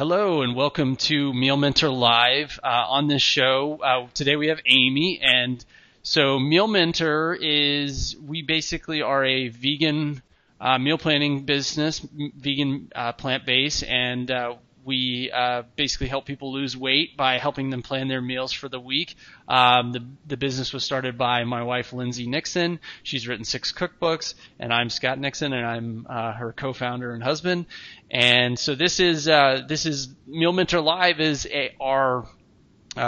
Hello and welcome to Meal Mentor Live. On this show, today we have Amy, and so Meal Mentor is, we basically are a vegan meal planning business, vegan plant-based, and we basically help people lose weight by helping them plan their meals for the week. The business was started by my wife, Lindsay Nixon. She's written 6 cookbooks, and I'm Scott Nixon, and I'm her co-founder and husband. And so this is Meal Mentor Live is our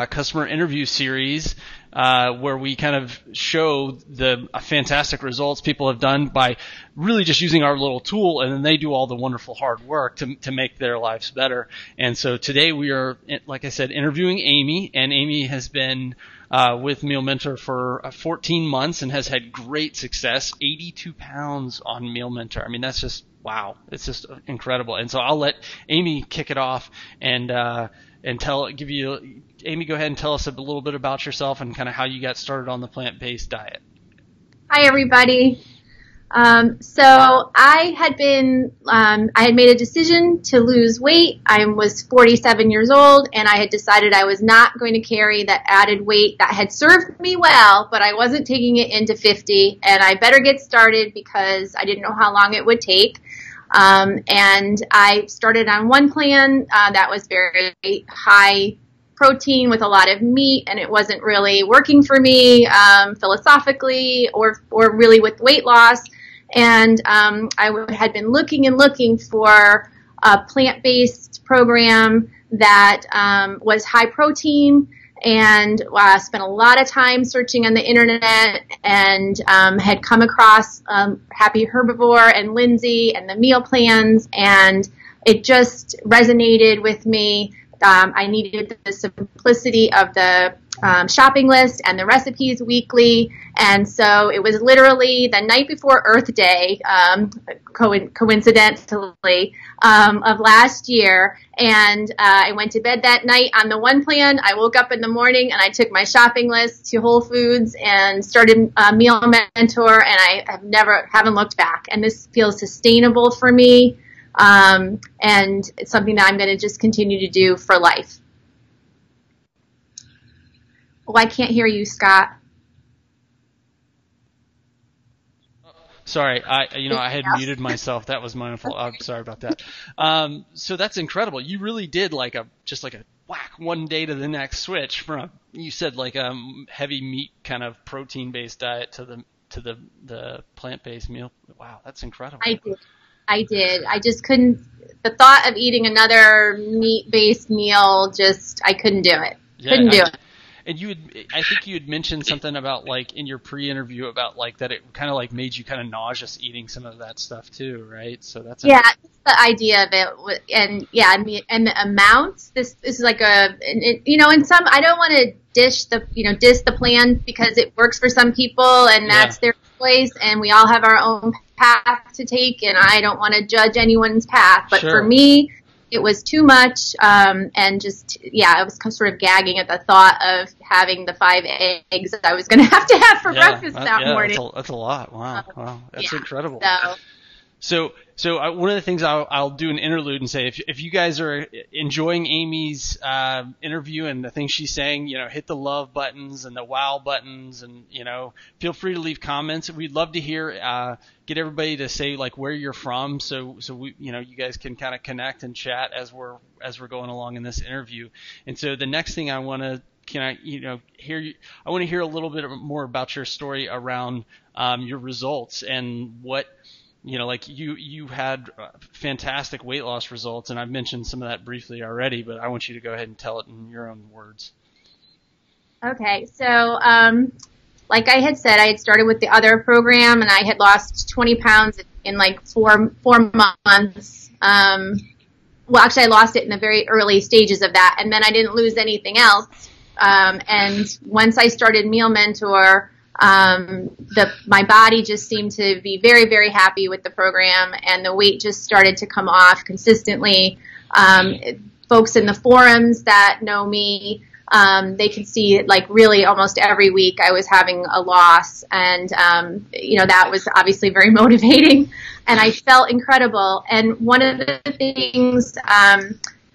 customer interview series where we kind of show the fantastic results people have done by really just using our little tool, and then they do all the wonderful hard work to make their lives better. And so today we are, like I said, interviewing Amy, and Amy has been with Meal Mentor for 14 months and has had great success, 82 pounds on Meal Mentor. I mean, that's just, wow, it's just incredible. And so I'll let Amy kick it off and Amy, go ahead and tell us a little bit about yourself and kind of how you got started on the plant-based diet. Hi, everybody. So I had been, I had made a decision to lose weight. I was 47 years old, and I had decided I was not going to carry that added weight that had served me well, but I wasn't taking it into 50, and I better get started because I didn't know how long it would take. And I started on one plan that was very high protein with a lot of meat, and it wasn't really working for me philosophically or really with weight loss. And I had been looking for a plant-based program that was high protein, and spent a lot of time searching on the internet, and had come across Happy Herbivore and Lindsay and the meal plans, and it just resonated with me. I needed the simplicity of the shopping list and the recipes weekly, and so it was literally the night before Earth Day, coincidentally, of last year, and I went to bed that night on the one plan. I woke up in the morning, and I took my shopping list to Whole Foods and started Meal Mentor, and I have haven't looked back, and this feels sustainable for me. And it's something that I'm going to just continue to do for life. Oh, I can't hear you, Scott. Sorry, I had muted myself. That was my fault. I'm sorry about that. So that's incredible. You really did like a whack one day to the next switch from, you said, like a heavy meat kind of protein-based diet to the plant-based meal. Wow, that's incredible. I did. I just couldn't. The thought of eating another meat-based meal, I couldn't do it. Couldn't do it. And I think you had mentioned something about, like, in your pre-interview about, like, that it kind of, like, made you kind of nauseous eating some of that stuff too, right? So that's the idea of it, and and the amounts. This is like I don't want to dish the plan because it works for some people, and that's their place, and we all have our own path to take, and I don't want to judge anyone's path, but for me, it was too much, and just, I was sort of gagging at the thought of having the 5 eggs that I was going to have for breakfast that morning. That's a lot. Wow. That's incredible. So one of the things I'll do an interlude and say, if you guys are enjoying Amy's interview and the things she's saying, hit the love buttons and the wow buttons, and feel free to leave comments. We'd love to hear, get everybody to say, like, where you're from, so we you guys can kind of connect and chat as we're going along in this interview. And so the next thing I want to I want to hear a little bit more about your story around your results and what. Like you had fantastic weight loss results, and I've mentioned some of that briefly already, but I want you to go ahead and tell it in your own words. Okay. So, like I had said, I had started with the other program, and I had lost 20 pounds in like four months. Well, actually I lost it in the very early stages of that, and then I didn't lose anything else. And once I started Meal Mentor, my body just seemed to be very, very happy with the program, and the weight just started to come off consistently. Folks in the forums that know me, they can see, like, really almost every week I was having a loss, and that was obviously very motivating, and I felt incredible. And one of the things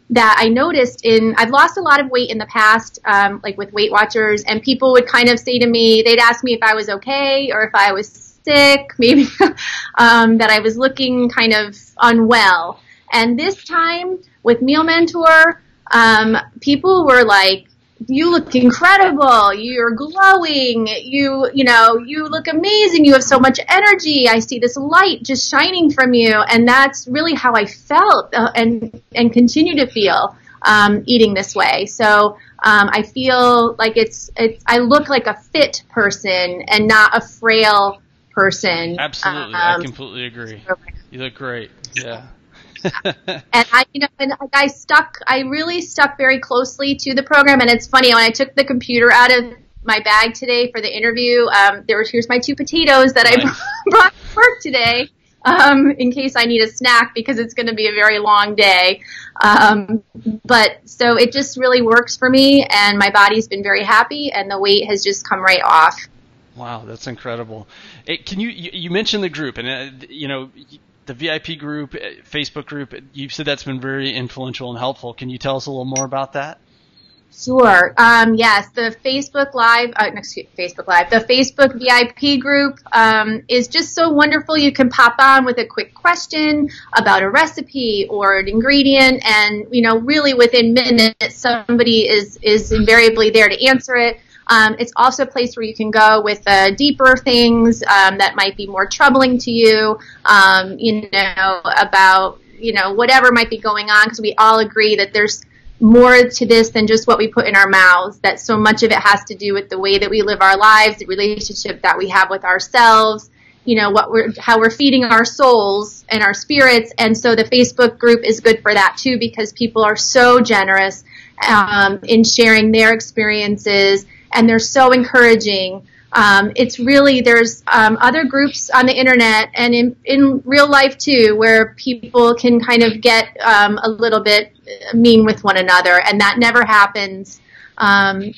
that I noticed in, I've lost a lot of weight in the past, like with Weight Watchers, and people would kind of say to me, they'd ask me if I was okay or if I was sick, maybe, that I was looking kind of unwell. And this time with Meal Mentor, people were like, you look incredible, you're glowing, you know, you look amazing, you have so much energy, I see this light just shining from you. And that's really how I felt and continue to feel eating this way. So I feel like it's I look like a fit person and not a frail person. Absolutely, I completely agree. You look great, yeah. And I really stuck very closely to the program. And it's funny, when I took the computer out of my bag today for the interview, here's my two potatoes that I brought to work today, in case I need a snack, because it's going to be a very long day. But so it just really works for me, and my body's been very happy, and the weight has just come right off. Wow, that's incredible. Can you mentioned the group, and the VIP group, Facebook group, you said that's been very influential and helpful. Can you tell us a little more about that? Sure. Yes, the the Facebook VIP group is just so wonderful. You can pop on with a quick question about a recipe or an ingredient, and really within minutes somebody is invariably there to answer it. It's also a place where you can go with deeper things that might be more troubling to you, about, whatever might be going on, because we all agree that there's more to this than just what we put in our mouths, that so much of it has to do with the way that we live our lives, the relationship that we have with ourselves, how we're feeding our souls and our spirits. And so the Facebook group is good for that, too, because people are so generous in sharing their experiences. And they're so encouraging. It's really, there's other groups on the internet and in real life too, where people can kind of get a little bit mean with one another, and that never happens in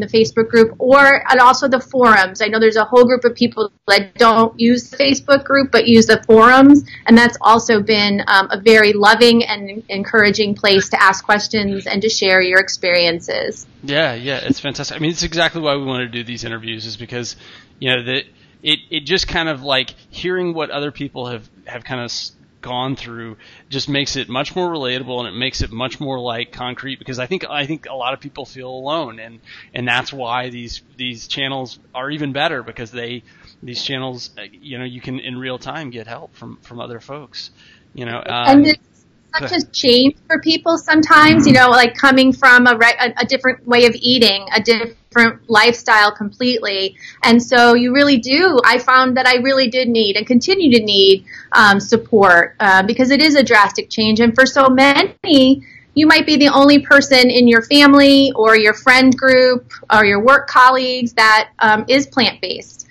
the Facebook group and also the forums. I know there's a whole group of people that don't use the Facebook group but use the forums, and that's also been a very loving and encouraging place to ask questions and to share your experiences. Yeah, it's fantastic. I mean, it's exactly why we want to do these interviews, is because, it just kind of like hearing what other people have kind of gone through just makes it much more relatable, and it makes it much more like concrete, because I think a lot of people feel alone, and that's why these channels are even better, because these channels, you can in real time get help from other folks, and there's such a change for people sometimes, like coming from a different way of eating, a different lifestyle completely. And so you really do. I found that I really did need and continue to need support because it is a drastic change. And for so many, you might be the only person in your family or your friend group or your work colleagues that is plant-based,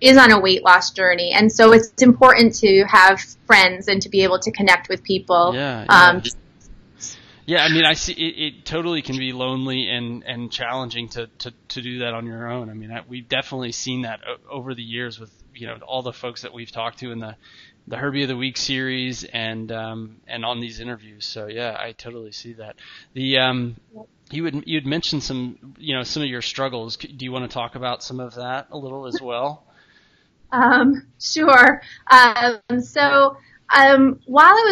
is on a weight loss journey. And so it's important to have friends and to be able to connect with people. Yeah, I mean, I see it totally can be lonely and challenging to do that on your own. I mean, we've definitely seen that over the years with, all the folks that we've talked to in the Herbie of the Week series and on these interviews. So yeah, I totally see that. You'd mentioned some, some of your struggles. Do you want to talk about some of that a little as well? Sure. While I was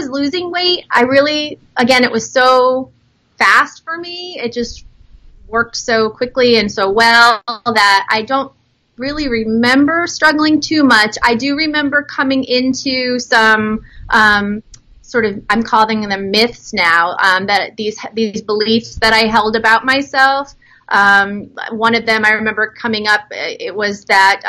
losing weight, it was so fast for me. It just worked so quickly and so well that I don't really remember struggling too much. I do remember coming into some sort of, I'm calling them myths now, that these beliefs that I held about myself. One of them I remember coming up, it was that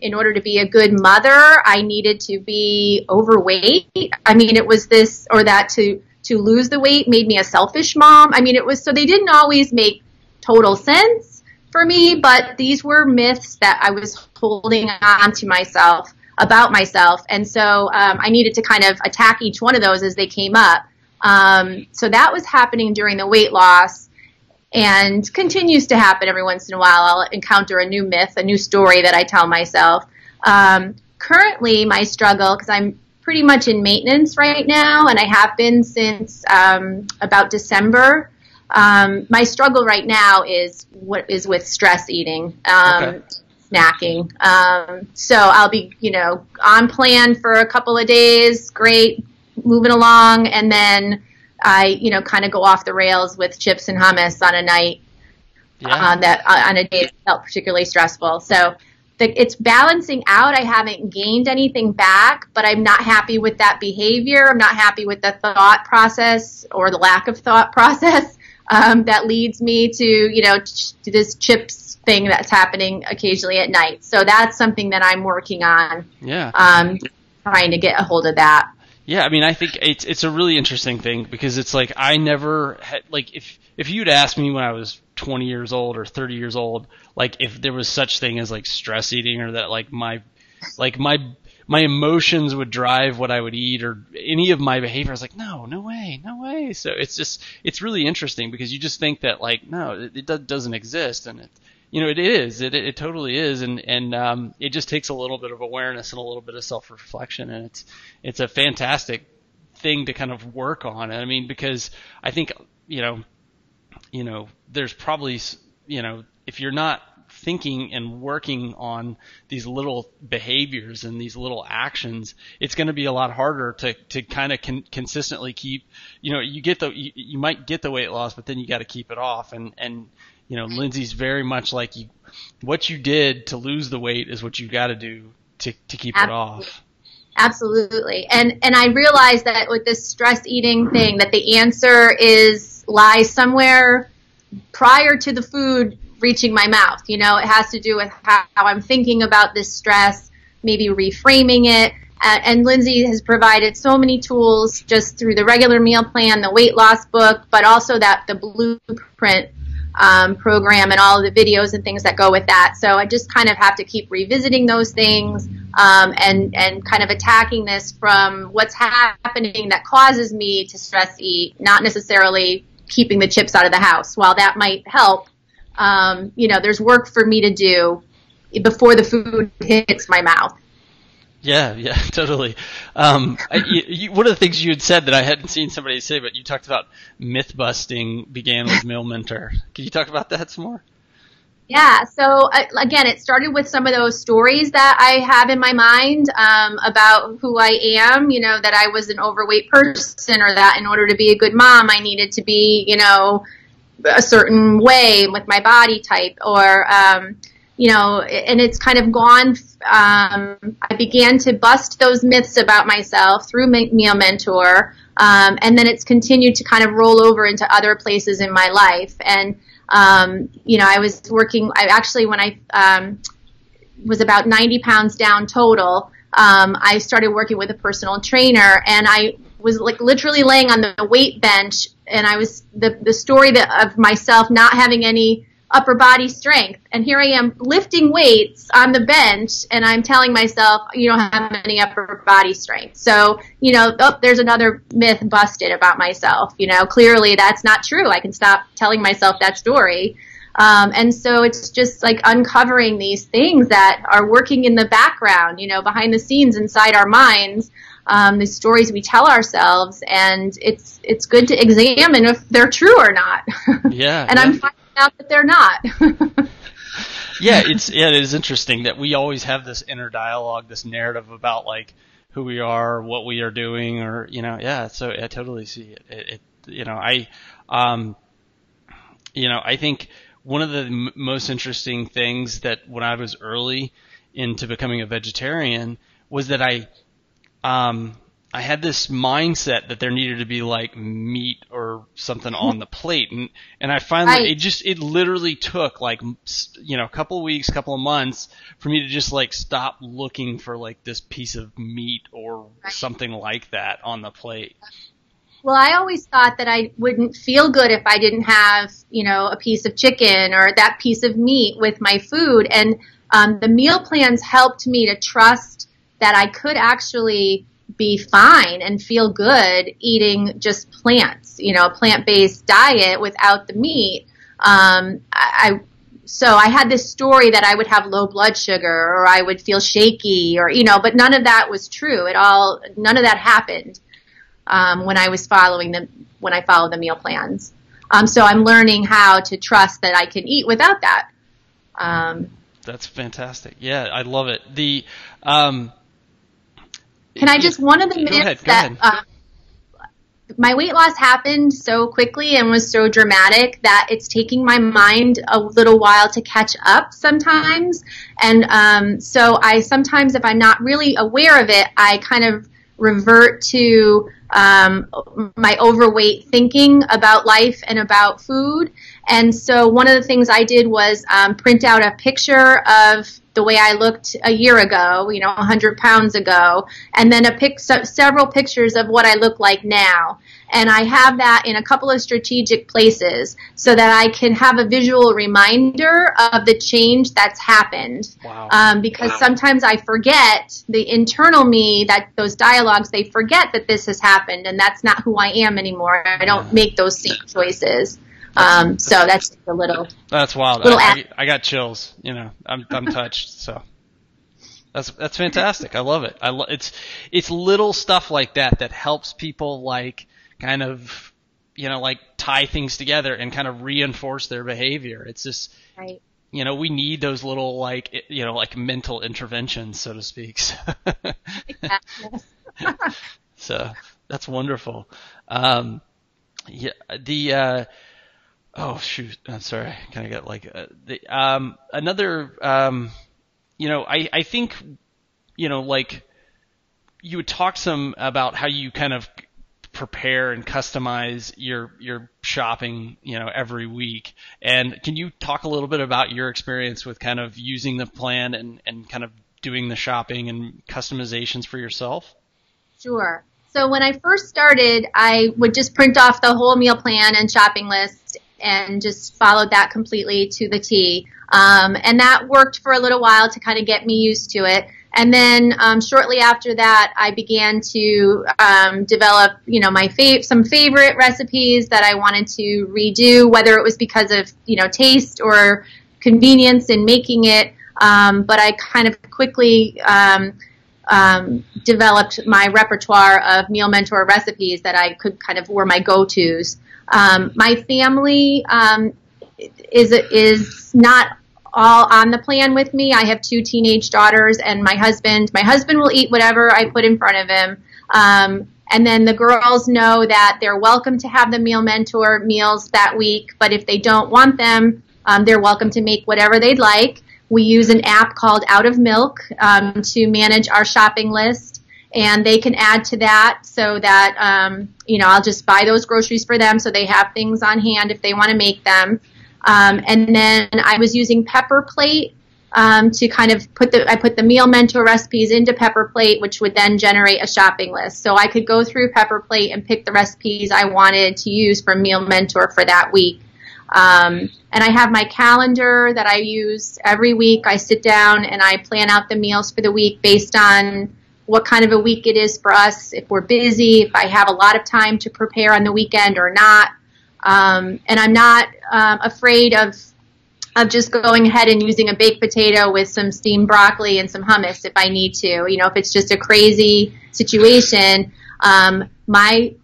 in order to be a good mother, I needed to be overweight. I mean, it was this or that to lose the weight made me a selfish mom. I mean, it was so they didn't always make total sense for me, but these were myths that I was holding on to myself about myself. And so I needed to kind of attack each one of those as they came up. So that was happening during the weight loss. And continues to happen every once in a while. I'll encounter a new myth, a new story that I tell myself. Currently, my struggle, because I'm pretty much in maintenance right now, and I have been since about December. My struggle right now is with stress eating, snacking. So I'll be, on plan for a couple of days, great, moving along, and then I, kind of go off the rails with chips and hummus on a night, on a day that felt particularly stressful. So it's balancing out. I haven't gained anything back, but I'm not happy with that behavior. I'm not happy with the thought process or the lack of thought process that leads me to, this chips thing that's happening occasionally at night. So that's something that I'm working on. Yeah. Trying to get a hold of that. Yeah, I mean, I think it's a really interesting thing because it's like I never had, like, if you'd asked me when I was 20 years old or 30 years old, like if there was such thing as like stress eating or that my emotions would drive what I would eat or any of my behavior, I was like, no way. So it's really interesting because you just think that like, no, it doesn't exist, and it totally is, and it just takes a little bit of awareness and a little bit of self-reflection, and it's a fantastic thing to kind of work on. I mean, because I think there's probably if you're not thinking and working on these little behaviors and these little actions, it's going to be a lot harder to kind of consistently keep. You get you might get the weight loss, but then you got to keep it off and. Lindsay's very much like what you did to lose the weight is what you got to do to keep it off. Absolutely. And I realized that with this stress eating thing, that the answer lies somewhere prior to the food reaching my mouth. It has to do with how I'm thinking about this stress, maybe reframing it. And Lindsay has provided so many tools just through the regular meal plan, the weight loss book, but also the blueprint program and all of the videos and things that go with that. So I just kind of have to keep revisiting those things and kind of attacking this from what's happening that causes me to stress eat, not necessarily keeping the chips out of the house. While that might help, there's work for me to do before the food hits my mouth. Yeah, totally. One of the things you had said that I hadn't seen somebody say, but you talked about myth-busting began with Meal Mentor. Can you talk about that some more? Yeah, so again, it started with some of those stories that I have in my mind about who I am, that I was an overweight person, or that in order to be a good mom, I needed to be, a certain way with my body type, or and it's kind of gone. I began to bust those myths about myself through Meal Mentor, and then it's continued to kind of roll over into other places in my life. And, I was working, when I was about 90 pounds down total, I started working with a personal trainer, and I was like literally laying on the weight bench, and I was the story of myself not having any upper body strength, and here I am lifting weights on the bench, and I'm telling myself, you don't have any upper body strength. So, there's another myth busted about myself. Clearly that's not true. I can stop telling myself that story. And so it's just like uncovering these things that are working in the background, behind the scenes inside our minds, the stories we tell ourselves, and it's good to examine if they're true or not. Yeah. And I'm out that they're not. Yeah, it is interesting that we always have this inner dialogue, this narrative about like who we are, what we are doing, or so I totally see it. I think one of the most interesting things that when I was early into becoming a vegetarian was that I had this mindset that there needed to be like meat or something on the plate, and I finally it literally took like a couple of weeks, couple of months for me to just like stop looking for like this piece of meat or something like that on the plate. Well, I always thought that I wouldn't feel good if I didn't have a piece of chicken or that piece of meat with my food, and the meal plans helped me to trust that I could actually be fine and feel good eating just plants, a plant-based diet without the meat. I So I had this story that I would have low blood sugar or I would feel shaky or, you know, but none of that was true. None of that happened when I followed the meal plans. So I'm learning how to trust that I can eat without that. That's fantastic. Yeah, I love it. Can I just, one of the myths that my weight loss happened so quickly and was so dramatic that it's taking my mind a little while to catch up sometimes. And so I sometimes, if I'm not really aware of it, I kind of revert to my overweight thinking about life and about food. And so one of the things I did was print out a picture of the way I looked a year ago, you know, 100 pounds ago, and then several pictures of what I look like now. And I have that in a couple of strategic places so that I can have a visual reminder of the change that's happened. Wow. Because sometimes I forget, the internal me, that those dialogues, they forget that this has happened and that's not who I am anymore. I don't make those same choices. So that's a little. That's wild. I got chills. You know, I'm touched. So that's fantastic. I love it. It's little stuff like that that helps people like kind of, you know, like tie things together and kind of reinforce their behavior. It's just, right. You know, we need those little like, you know, like mental interventions, so to speak. So that's wonderful. Yeah. Oh shoot! I'm sorry. I kind of got like another. You know, I think, you know, like you would talk some about how you kind of prepare and customize your shopping, you know, every week. And can you talk a little bit about your experience with kind of using the plan and kind of doing the shopping and customizations for yourself? Sure. So when I first started, I would just print off the whole meal plan and shopping list and just followed that completely to the T. And that worked for a little while to kind of get me used to it. And then shortly after that, I began to develop, you know, my some favorite recipes that I wanted to redo, whether it was because of, you know, taste or convenience in making it. But I kind of quickly developed my repertoire of Meal Mentor recipes that I could kind of were my go-tos. My family is not all on the plan with me. I have two teenage daughters and my husband. My husband will eat whatever I put in front of him. And then the girls know that they're welcome to have the Meal Mentor meals that week, but if they don't want them, they're welcome to make whatever they'd like. We use an app called Out of Milk to manage our shopping list, and they can add to that so that, you know, I'll just buy those groceries for them so they have things on hand if they want to make them. And then I was using Pepper Plate to kind of I put the Meal Mentor recipes into Pepper Plate, which would then generate a shopping list. So I could go through Pepper Plate and pick the recipes I wanted to use for Meal Mentor for that week. And I have my calendar that I use every week. I sit down and I plan out the meals for the week based on what kind of a week it is for us, if we're busy, if I have a lot of time to prepare on the weekend or not. And I'm not afraid of just going ahead and using a baked potato with some steamed broccoli and some hummus if I need to. You know, if it's just a crazy situation, my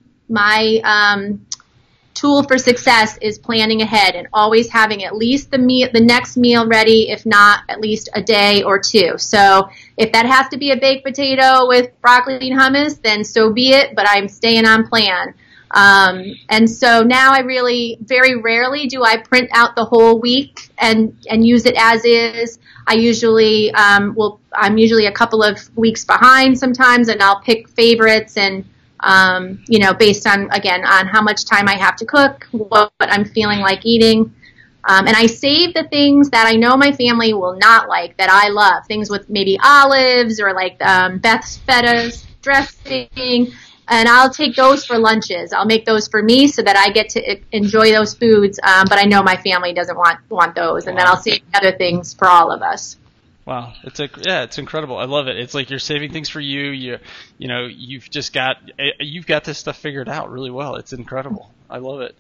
tool for success is planning ahead and always having at least the next meal ready, if not at least a day or two. So if that has to be a baked potato with broccoli and hummus, then so be it, but I'm staying on plan. And so now I really, very rarely do I print out the whole week and use it as is. I usually, I'm usually a couple of weeks behind sometimes, and I'll pick favorites and you know, based on, again, on how much time I have to cook, what I'm feeling like eating. And I save the things that I know my family will not like, that I love, things with maybe olives or like Beth's feta dressing, and I'll take those for lunches. I'll make those for me so that I get to enjoy those foods, but I know my family doesn't want those, and then I'll save other things for all of us. Wow, it's incredible. I love it. It's like you're saving things for you. You know, you've got this stuff figured out really well. It's incredible. I love it.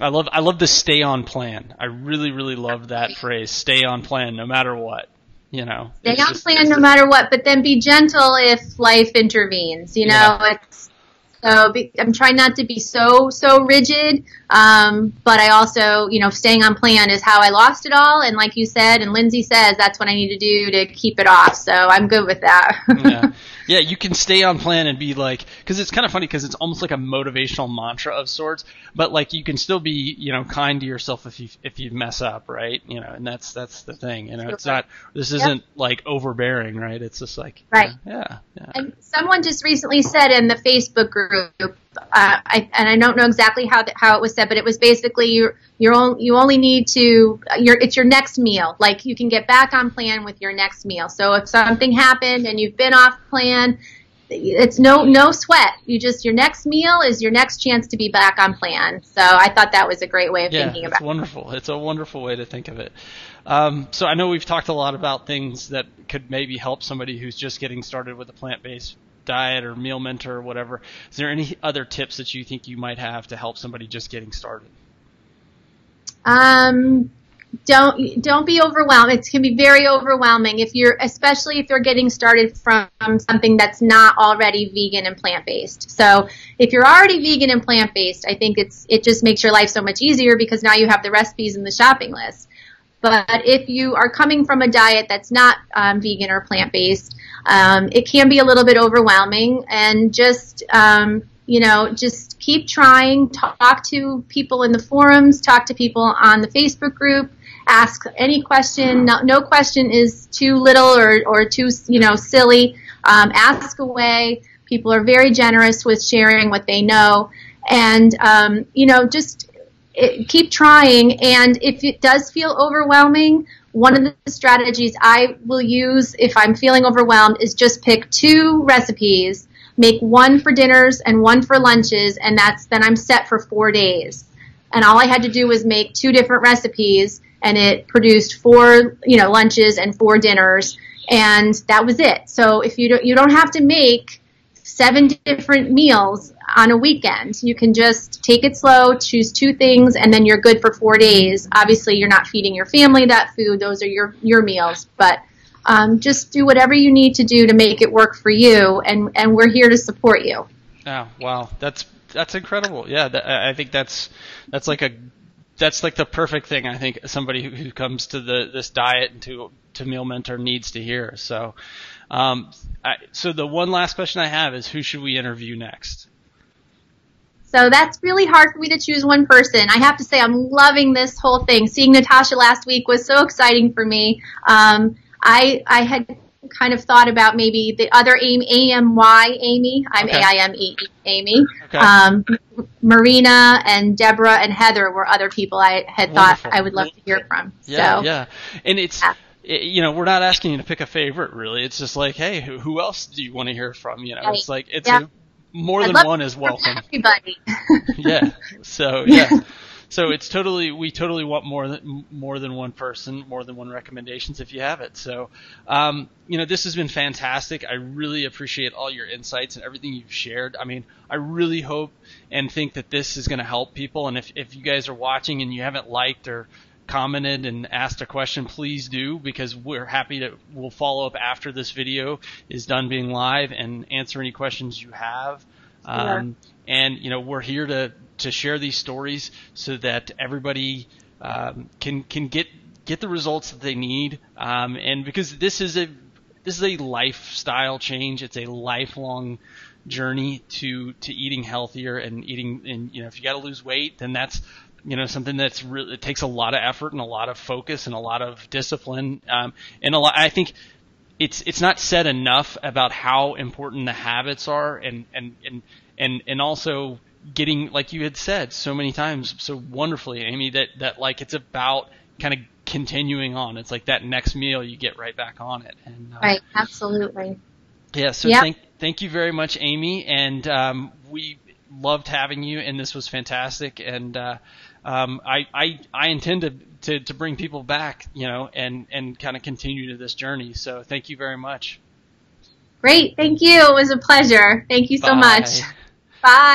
I love the stay on plan. I really, really love that phrase, stay on plan no matter what. You know, stay on plan no matter what, but then be gentle if life intervenes. You know, I'm trying not to be so rigid, but I also, you know, staying on plan is how I lost it all. And like you said, and Lindsay says, that's what I need to do to keep it off. So I'm good with that. Yeah, you can stay on plan and be like, because it's kind of funny because it's almost like a motivational mantra of sorts, but like you can still be, you know, kind to yourself if you mess up, right? You know, and that's the thing. You know, it's not, this isn't like overbearing, right? It's just like, right. Yeah. And someone just recently said in the Facebook group, I don't know exactly how it was said, but it was basically it's your next meal. Like you can get back on plan with your next meal. So if something happened and you've been off plan, it's no sweat. Your next meal is your next chance to be back on plan. So I thought that was a great way of thinking about it. Yeah, wonderful. It's a wonderful way to think of it. So I know we've talked a lot about things that could maybe help somebody who's just getting started with a plant-based diet or Meal Mentor or whatever. Is there any other tips that you think you might have to help somebody just getting started? Don't be overwhelmed. It can be very overwhelming especially if you're getting started from something that's not already vegan and plant-based. So if you're already vegan and plant-based, I think it just makes your life so much easier because now you have the recipes and the shopping list. But if you are coming from a diet that's not vegan or plant-based, it can be a little bit overwhelming, and just keep trying. Talk to people in the forums. Talk to people on the Facebook group. Ask any question. No question is too little or too silly. Ask away. People are very generous with sharing what they know, and keep trying. And if it does feel overwhelming, one of the strategies I will use if I'm feeling overwhelmed is just pick 2 recipes, make 1 for dinners and 1 for lunches, and then I'm set for 4 days. And all I had to do was make 2 different recipes, and it produced 4, lunches and 4 dinners, and that was it. So if you don't have to make 7 different meals on a weekend. You can just take it slow, choose 2 things, and then you're good for 4 days. Obviously, you're not feeding your family that food. Those are your meals. But just do whatever you need to do to make it work for you, and we're here to support you. Oh, wow. That's incredible. Yeah, I think that's like the perfect thing I think somebody who comes to this diet and to Meal Mentor needs to hear. So so the one last question I have is, who should we interview next? So that's really hard for me to choose one person. I have to say I'm loving this whole thing. Seeing Natasha last week was so exciting for me. I had kind of thought about maybe the other Amy, A-M-Y Amy. I'm okay. A-I-M-E Amy. Okay. Marina and Deborah and Heather were other people I had thought I would love to hear from. Yeah, so, yeah. And it's... Yeah. We're not asking you to pick a favorite, really. It's just like, hey, who else do you want to hear from? It's like more than one is welcome. Everybody. So we totally want more than one person, more than one recommendations if you have it. So, this has been fantastic. I really appreciate all your insights and everything you've shared. I mean, I really hope and think that this is going to help people. And if you guys are watching and you haven't liked or commented and asked a question, please do, because we're happy to we'll follow up after this video is done being live and answer any questions you have. And we're here to share these stories so that everybody can get the results that they need, and because this is a lifestyle change. It's a lifelong journey to eating healthier and eating, and if you got to lose weight, then that's something that's really, it takes a lot of effort and a lot of focus and a lot of discipline. And a lot, I think it's not said enough about how important the habits are, and also getting, like you had said so many times so wonderfully, Amy, that like it's about kind of continuing on. It's like that next meal you get right back on it. And, right. Absolutely. Yeah. So thank you very much, Amy. And we loved having you, and this was fantastic. And, I intend to bring people back, and kind of continue to this journey. So thank you very much. Great. Thank you. It was a pleasure. Thank you so much. Bye.